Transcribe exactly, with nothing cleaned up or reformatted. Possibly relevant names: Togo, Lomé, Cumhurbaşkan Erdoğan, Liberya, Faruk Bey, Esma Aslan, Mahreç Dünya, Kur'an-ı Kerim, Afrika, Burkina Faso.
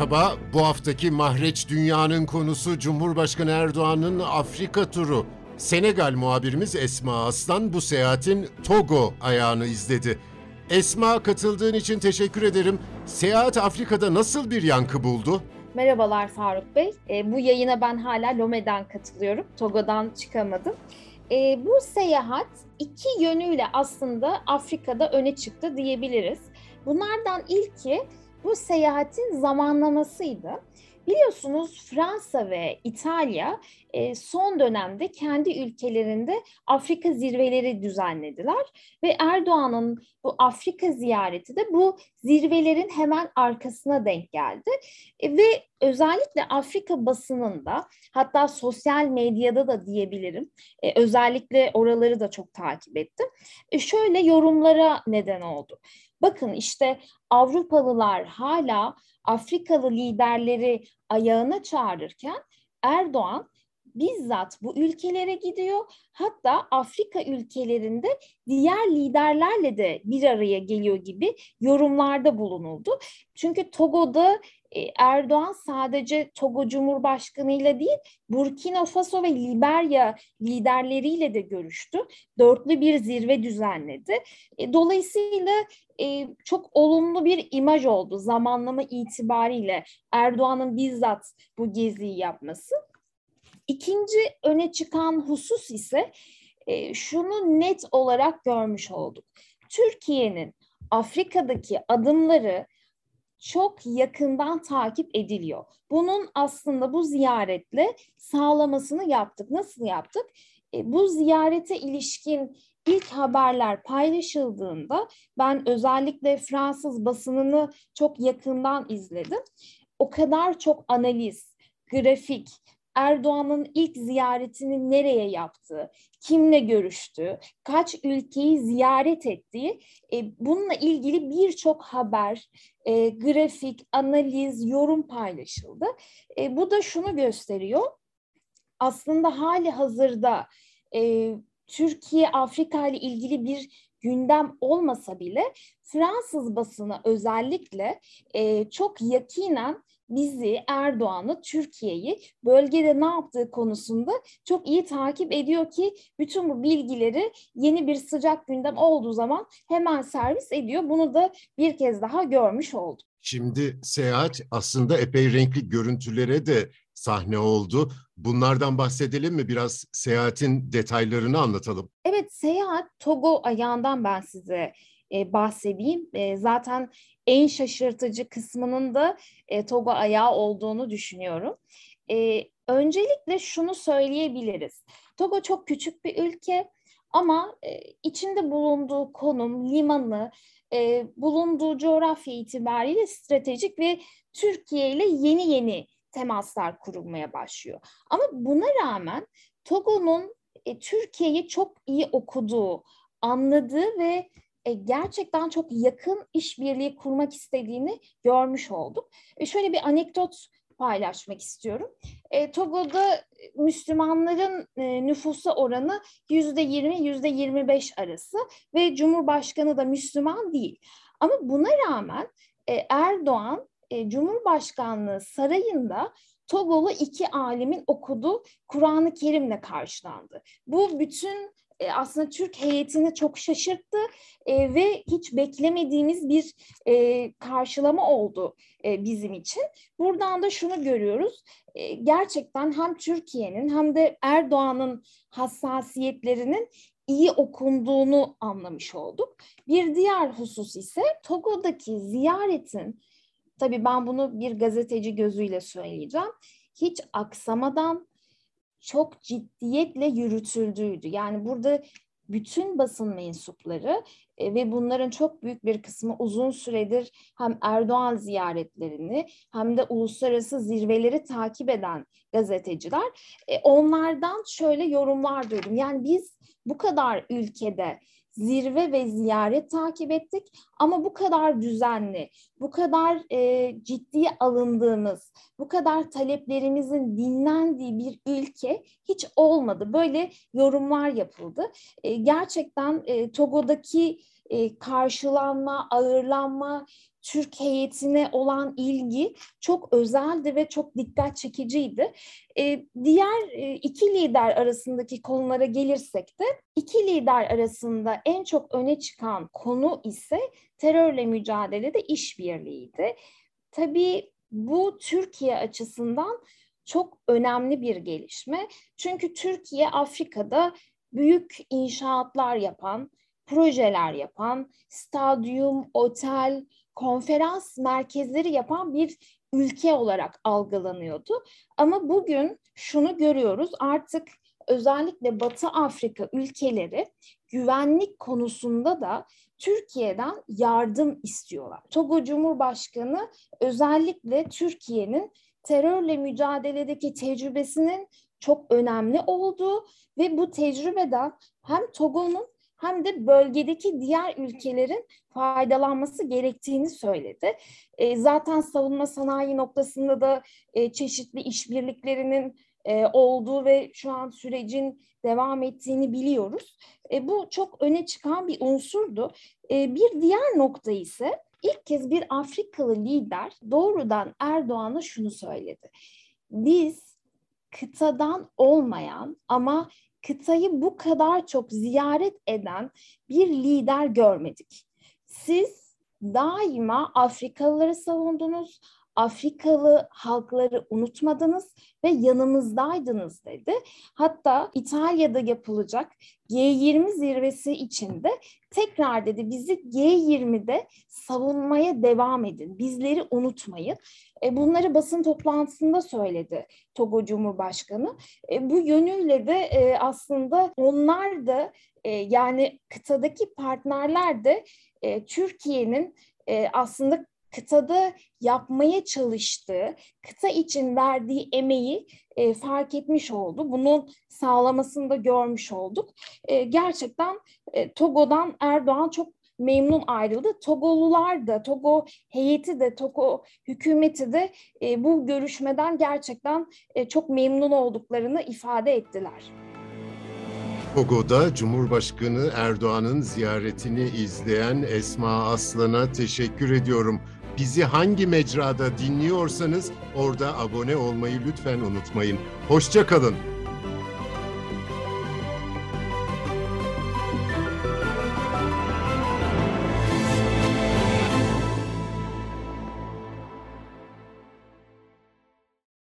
Merhaba, bu haftaki Mahreç Dünya'nın konusu Cumhurbaşkanı Erdoğan'ın Afrika turu. Senegal muhabirimiz Esma Aslan bu seyahatin Togo ayağını izledi. Esma, katıldığın için teşekkür ederim. Seyahat Afrika'da nasıl bir yankı buldu? Merhabalar Faruk Bey. E, bu yayına ben hala Lomé'den katılıyorum. Togo'dan çıkamadım. E, bu seyahat iki yönüyle aslında Afrika'da öne çıktı diyebiliriz. Bunlardan ilki bu seyahatin zamanlamasıydı. Biliyorsunuz Fransa ve İtalya son dönemde kendi ülkelerinde Afrika zirveleri düzenlediler ve Erdoğan'ın bu Afrika ziyareti de bu zirvelerin hemen arkasına denk geldi ve özellikle Afrika basınında, hatta sosyal medyada da diyebilirim, özellikle oraları da çok takip ettim, şöyle yorumlara neden oldu. Bakın işte Avrupalılar hala Afrikalı liderleri ayağına çağırırken Erdoğan bizzat bu ülkelere gidiyor. Hatta Afrika ülkelerinde diğer liderlerle de bir araya geliyor gibi yorumlarda bulunuldu. Çünkü Togo'da Erdoğan sadece Togo Cumhurbaşkanı'yla değil, Burkina Faso ve Liberya liderleriyle de görüştü. Dörtlü bir zirve düzenledi. Dolayısıyla çok olumlu bir imaj oldu zamanlama itibariyle Erdoğan'ın bizzat bu geziyi yapması. İkinci öne çıkan husus ise şunu net olarak görmüş olduk. Türkiye'nin Afrika'daki adımları çok yakından takip ediliyor. Bunun aslında bu ziyaretle sağlamasını yaptık. Nasıl yaptık? Bu ziyarete ilişkin ilk haberler paylaşıldığında ben özellikle Fransız basınını çok yakından izledim. O kadar çok analiz, grafik, Erdoğan'ın ilk ziyaretini nereye yaptığı, kimle görüştüğü, kaç ülkeyi ziyaret ettiği, e, bununla ilgili birçok haber, e, grafik, analiz, yorum paylaşıldı. E, bu da şunu gösteriyor, aslında hali hazırda e, Türkiye Afrika ile ilgili bir gündem olmasa bile Fransız basını özellikle e, çok yakinen bizi, Erdoğan'ı, Türkiye'yi bölgede ne yaptığı konusunda çok iyi takip ediyor ki bütün bu bilgileri yeni bir sıcak gündem olduğu zaman hemen servis ediyor. Bunu da bir kez daha görmüş olduk. Şimdi seyahat aslında epey renkli görüntülere de sahne oldu. Bunlardan bahsedelim mi? Biraz seyahatin detaylarını anlatalım. Evet, seyahat Togo ayağından ben size E, bahsedeyim. E, zaten en şaşırtıcı kısmının da e, Togo ayağı olduğunu düşünüyorum. E, öncelikle şunu söyleyebiliriz. Togo çok küçük bir ülke ama e, içinde bulunduğu konum, limanı, e, bulunduğu coğrafya itibariyle stratejik ve Türkiye ile yeni yeni temaslar kurulmaya başlıyor. Ama buna rağmen Togo'nun e, Türkiye'yi çok iyi okuduğu, anladığı ve gerçekten çok yakın işbirliği kurmak istediğini görmüş olduk. Şöyle bir anekdot paylaşmak istiyorum. E, Togo'da Müslümanların e, nüfusa oranı yüzde yirmi yüzde yirmi beş arası ve Cumhurbaşkanı da Müslüman değil. Ama buna rağmen e, Erdoğan e, Cumhurbaşkanlığı sarayında Togolu iki alimin okuduğu Kur'an-ı Kerim'le karşılandı. Bu bütün aslında Türk heyetini çok şaşırttı ve hiç beklemediğimiz bir karşılama oldu bizim için. Buradan da şunu görüyoruz. Gerçekten hem Türkiye'nin hem de Erdoğan'ın hassasiyetlerinin iyi okunduğunu anlamış olduk. Bir diğer husus ise Togo'daki ziyaretin, tabii ben bunu bir gazeteci gözüyle söyleyeceğim, hiç aksamadan çok ciddiyetle yürütüldüydü. Yani burada bütün basın mensupları e, ve bunların çok büyük bir kısmı uzun süredir hem Erdoğan ziyaretlerini hem de uluslararası zirveleri takip eden gazeteciler, e, onlardan şöyle yorumlar duydum. Yani biz bu kadar ülkede zirve ve ziyaret takip ettik ama bu kadar düzenli, bu kadar e, ciddiye alındığımız, bu kadar taleplerimizin dinlendiği bir ülke hiç olmadı. Böyle yorumlar yapıldı. E, gerçekten e, Togo'daki e, karşılanma, ağırlanma, Türk heyetine olan ilgi çok özeldi ve çok dikkat çekiciydi. E, diğer e, iki lider arasındaki konulara gelirsek de, iki lider arasında en çok öne çıkan konu ise terörle mücadelede işbirliğiydi. Tabii bu Türkiye açısından çok önemli bir gelişme. Çünkü Türkiye Afrika'da büyük inşaatlar yapan, projeler yapan, stadyum, otel, konferans merkezleri yapan bir ülke olarak algılanıyordu. Ama bugün şunu görüyoruz, artık özellikle Batı Afrika ülkeleri güvenlik konusunda da Türkiye'den yardım istiyorlar. Togo Cumhurbaşkanı özellikle Türkiye'nin terörle mücadeledeki tecrübesinin çok önemli olduğu ve bu tecrübeden hem Togo'nun hem de bölgedeki diğer ülkelerin faydalanması gerektiğini söyledi. E, zaten savunma sanayi noktasında da e, çeşitli işbirliklerinin e, olduğu ve şu an sürecin devam ettiğini biliyoruz. E, bu çok öne çıkan bir unsurdu. E, bir diğer nokta ise ilk kez bir Afrikalı lider doğrudan Erdoğan'a şunu söyledi. Biz kıtadan olmayan ama kıtayı bu kadar çok ziyaret eden bir lider görmedik. Siz daima Afrikalıları savundunuz, Afrikalı halkları unutmadınız ve yanımızdaydınız dedi. Hatta İtalya'da yapılacak G yirmi zirvesi için de tekrar dedi bizi G yirmi'de savunmaya devam edin, bizleri unutmayın. Bunları basın toplantısında söyledi Togo Cumhurbaşkanı. Bu yönüyle de aslında onlar da, yani kıtadaki partnerler de Türkiye'nin aslında kıtada yapmaya çalıştığı, kıta için verdiği emeği e, fark etmiş oldu. Bunun sağlamasını da görmüş olduk. E, gerçekten e, Togo'dan Erdoğan çok memnun ayrıldı. Togolular da, Togo heyeti de, Togo hükümeti de e, bu görüşmeden gerçekten e, çok memnun olduklarını ifade ettiler. Togo'da Cumhurbaşkanı Erdoğan'ın ziyaretini izleyen Esma Aslan'a teşekkür ediyorum. Bizi hangi mecrada dinliyorsanız orada abone olmayı lütfen unutmayın. Hoşça kalın.